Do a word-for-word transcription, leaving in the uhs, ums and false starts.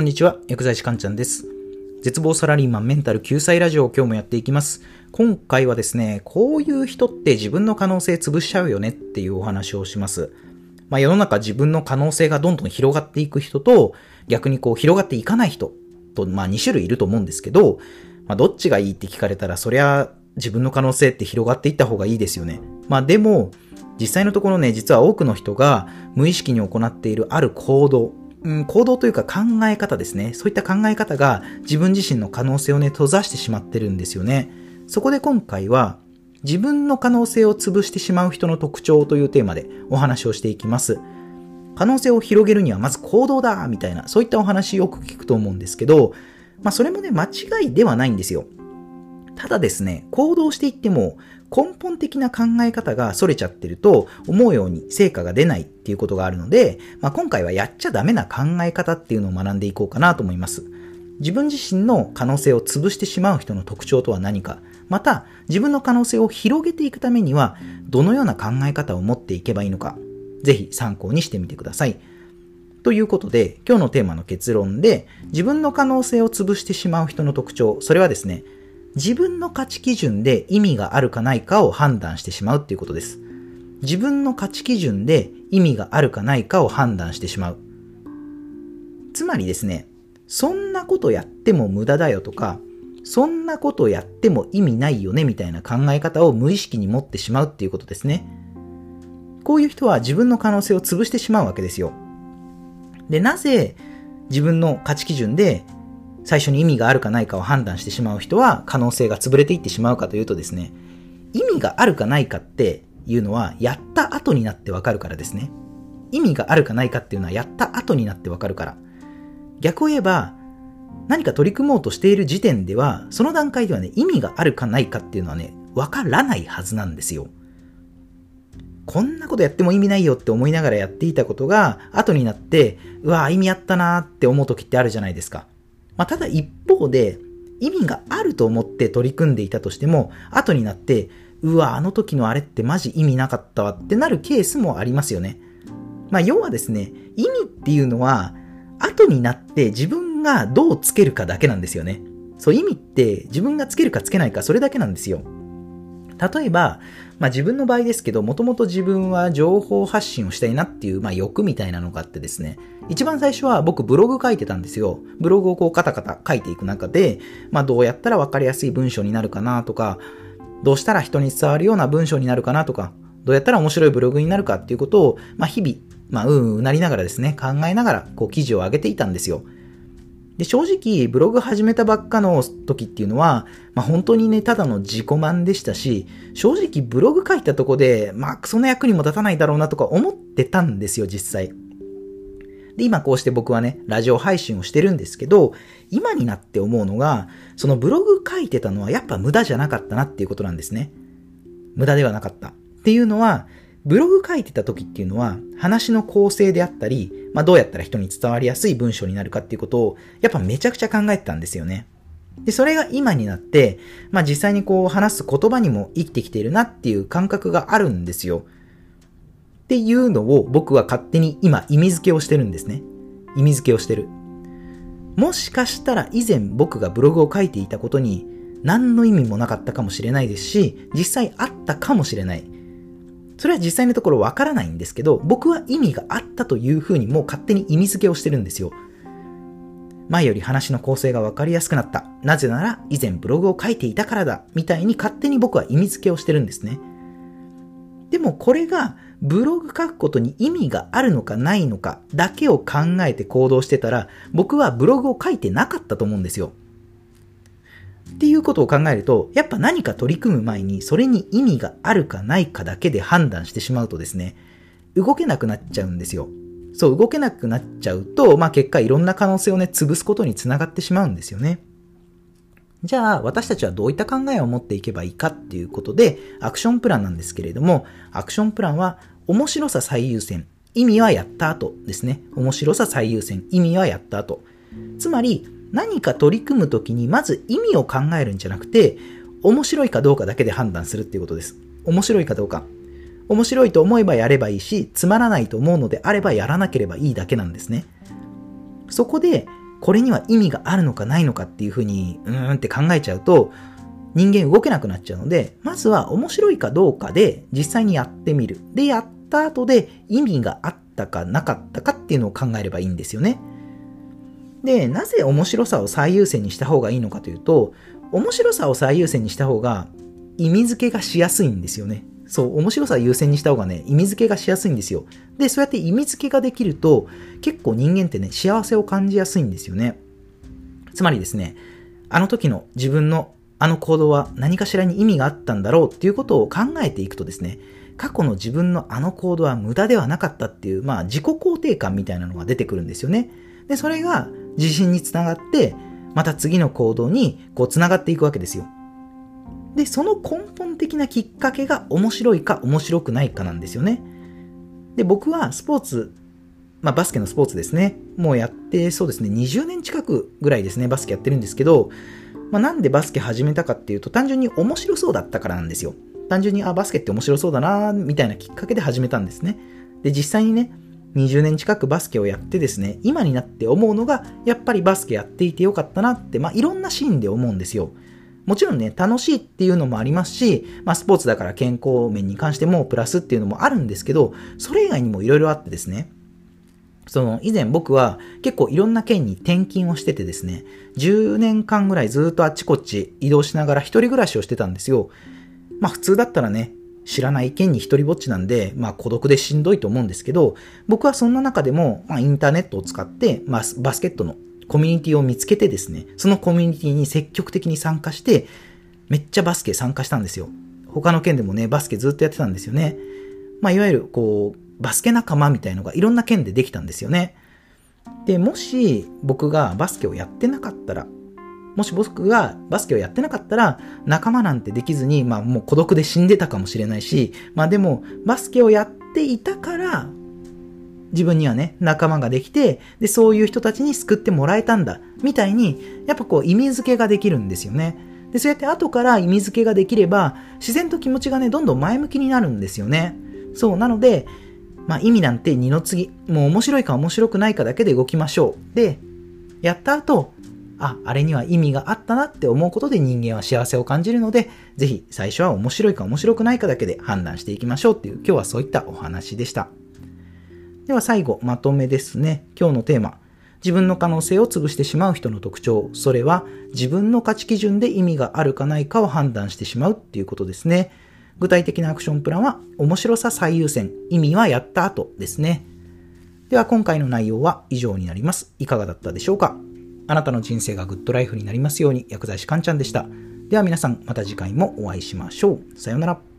こんにちは、薬剤師かんちゃんです。絶望サラリーマンメンタル救済ラジオ、今日もやっていきます。今回はですね、こういう人って自分の可能性潰しちゃうよねっていうお話をします。まあ世の中自分の可能性がどんどん広がっていく人と、逆にこう広がっていかない人と、まあに種類いると思うんですけど、まあどっちがいいって聞かれたら、そりゃ自分の可能性って広がっていった方がいいですよね。まあでも、実際のところね、実は多くの人が無意識に行っているある行動、うん、行動というか考え方ですね。そういった考え方が自分自身の可能性をね、閉ざしてしまってるんですよね。そこで今回は自分の可能性を潰してしまう人の特徴というテーマでお話をしていきます。可能性を広げるにはまず行動だみたいな、そういったお話よく聞くと思うんですけど、まあそれもね、間違いではないんですよ。ただですね、行動していっても根本的な考え方が逸れちゃってると思うように成果が出ないっていうことがあるので、まあ、今回はやっちゃダメな考え方っていうのを学んでいこうかなと思います。自分自身の可能性を潰してしまう人の特徴とは何か、また自分の可能性を広げていくためにはどのような考え方を持っていけばいいのか、ぜひ参考にしてみてください。ということで、今日のテーマの結論で、自分の可能性を潰してしまう人の特徴、それはですね、自分の価値基準で意味があるかないかを判断してしまうっていうことです。自分の価値基準で意味があるかないかを判断してしまう。つまりですね、そんなことやっても無駄だよとか、そんなことやっても意味ないよねみたいな考え方を無意識に持ってしまうっていうことですね。こういう人は自分の可能性を潰してしまうわけですよ。で、なぜ自分の価値基準で最初に意味があるかないかを判断してしまう人は可能性が潰れていってしまうかというとですね、意味があるかないかっていうのはやった後になってわかるからですね。意味があるかないかっていうのはやった後になってわかるから。逆を言えば、何か取り組もうとしている時点では、その段階ではね、意味があるかないかっていうのはね、わからないはずなんですよ。こんなことやっても意味ないよって思いながらやっていたことが、後になって、うわぁ、意味あったなーって思う時ってあるじゃないですか。まあ、ただ一方で意味があると思って取り組んでいたとしても、後になってうわあの時のあれってマジ意味なかったわってなるケースもありますよね。まあ要はですね、意味っていうのは後になって自分がどうつけるかだけなんですよね。そう、意味って自分がつけるかつけないか、それだけなんですよ。例えば、まあ、自分の場合ですけど、もともと自分は情報発信をしたいなっていう、まあ、欲みたいなのがあってですね、一番最初は僕ブログ書いてたんですよ。ブログをこうカタカタ書いていく中で、まあどうやったら分かりやすい文章になるかなとか、どうしたら人に伝わるような文章になるかなとか、どうやったら面白いブログになるかっていうことを、まあ日々、まあうんうなりながらですね、考えながらこう記事を上げていたんですよ。で、正直ブログ始めたばっかの時っていうのは、まあ本当にね、ただの自己満でしたし、正直ブログ書いたとこで、まあクソの役にも立たないだろうなとか思ってたんですよ、実際。で、今こうして僕はね、ラジオ配信をしてるんですけど、今になって思うのが、そのブログ書いてたのはやっぱ無駄じゃなかったなっていうことなんですね。無駄ではなかった。っていうのは、ブログ書いてた時っていうのは、話の構成であったり、まあどうやったら人に伝わりやすい文章になるかっていうことを、やっぱめちゃくちゃ考えてたんですよね。で、それが今になって、まあ実際にこう話す言葉にも生きてきているなっていう感覚があるんですよ。っていうのを僕は勝手に今意味付けをしてるんですね。意味付けをしてる。もしかしたら以前僕がブログを書いていたことに何の意味もなかったかもしれないですし、実際あったかもしれない。それは実際のところわからないんですけど、僕は意味があったというふうにもう勝手に意味付けをしてるんですよ。前より話の構成がわかりやすくなった。なぜなら以前ブログを書いていたからだ。みたいに勝手に僕は意味付けをしてるんですね。でもこれがブログ書くことに意味があるのかないのかだけを考えて行動してたら、僕はブログを書いてなかったと思うんですよ。っていうことを考えると、やっぱ何か取り組む前にそれに意味があるかないかだけで判断してしまうとですね、動けなくなっちゃうんですよ。そう、動けなくなっちゃうと、まあ結果いろんな可能性をね、潰すことにつながってしまうんですよね。じゃあ私たちはどういった考えを持っていけばいいかっていうことで、アクションプランなんですけれども、アクションプランは面白さ最優先、意味はやった後ですね。面白さ最優先、意味はやった後。つまり何か取り組むときにまず意味を考えるんじゃなくて、面白いかどうかだけで判断するっていうことです。面白いかどうか。面白いと思えばやればいいし、つまらないと思うのであればやらなければいいだけなんですね。そこでこれには意味があるのかないのかっていうふうにうーんって考えちゃうと人間動けなくなっちゃうので、まずは面白いかどうかで実際にやってみる。で、やった後で意味があったかなかったかっていうのを考えればいいんですよね。で、なぜ面白さを最優先にした方がいいのかというと、面白さを最優先にした方が意味付けがしやすいんですよね。そう、面白さを優先にした方がね、意味付けがしやすいんですよ。で、そうやって意味付けができると、結構人間ってね、幸せを感じやすいんですよね。つまりですね、あの時の自分のあの行動は何かしらに意味があったんだろうっていうことを考えていくとですね、過去の自分のあの行動は無駄ではなかったっていう、まあ自己肯定感みたいなのが出てくるんですよね。で、それが自信につながって、また次の行動にこうつながっていくわけですよ。で、その根本的なきっかけが面白いか面白くないかなんですよね。で、僕はスポーツ、まあバスケのスポーツですね。もうやってそうですね、にじゅうねん近くぐらいですね、バスケやってるんですけど、まあなんでバスケ始めたかっていうと、単純に面白そうだったからなんですよ。単純に、あ、バスケって面白そうだな、みたいなきっかけで始めたんですね。で、実際にね、にじゅうねん近くバスケをやってですね、今になって思うのが、やっぱりバスケやっていてよかったなって、まあいろんなシーンで思うんですよ。もちろんね、楽しいっていうのもありますし、まあスポーツだから健康面に関してもプラスっていうのもあるんですけど、それ以外にもいろいろあってですね、その以前僕は結構いろんな県に転勤をしててですね、じゅうねんかんぐらいずっとあちこち移動しながら一人暮らしをしてたんですよ。まあ普通だったらね、知らない県に一人ぼっちなんで、まあ孤独でしんどいと思うんですけど、僕はそんな中でも、まあ、インターネットを使って、まあ、バスケットのコミュニティを見つけてですね、そのコミュニティに積極的に参加して、めっちゃバスケ参加したんですよ。他の県でもね、バスケずっとやってたんですよね。まあ、いわゆるこう、バスケ仲間みたいのがいろんな県でできたんですよね。で、もし僕がバスケをやってなかったら、もし僕がバスケをやってなかったら、仲間なんてできずに、まあもう孤独で死んでたかもしれないし、まあでも、バスケをやっていたから、自分にはね、仲間ができて、で、そういう人たちに救ってもらえたんだ、みたいに、やっぱこう、意味付けができるんですよね。で、そうやって後から意味付けができれば、自然と気持ちがね、どんどん前向きになるんですよね。そう、なので、まあ意味なんて二の次。もう面白いか面白くないかだけで動きましょう。で、やった後、あ、あれには意味があったなって思うことで人間は幸せを感じるので、ぜひ最初は面白いか面白くないかだけで判断していきましょうっていう、今日はそういったお話でした。では最後、まとめですね。今日のテーマ。自分の可能性を潰してしまう人の特徴。それは自分の価値基準で意味があるかないかを判断してしまうっていうことですね。具体的なアクションプランは面白さ最優先、意味はやった後ですね。では今回の内容は以上になります。いかがだったでしょうか？あなたの人生がグッドライフになりますように、薬剤師かんちゃんでした。では皆さん、また次回もお会いしましょう。さようなら。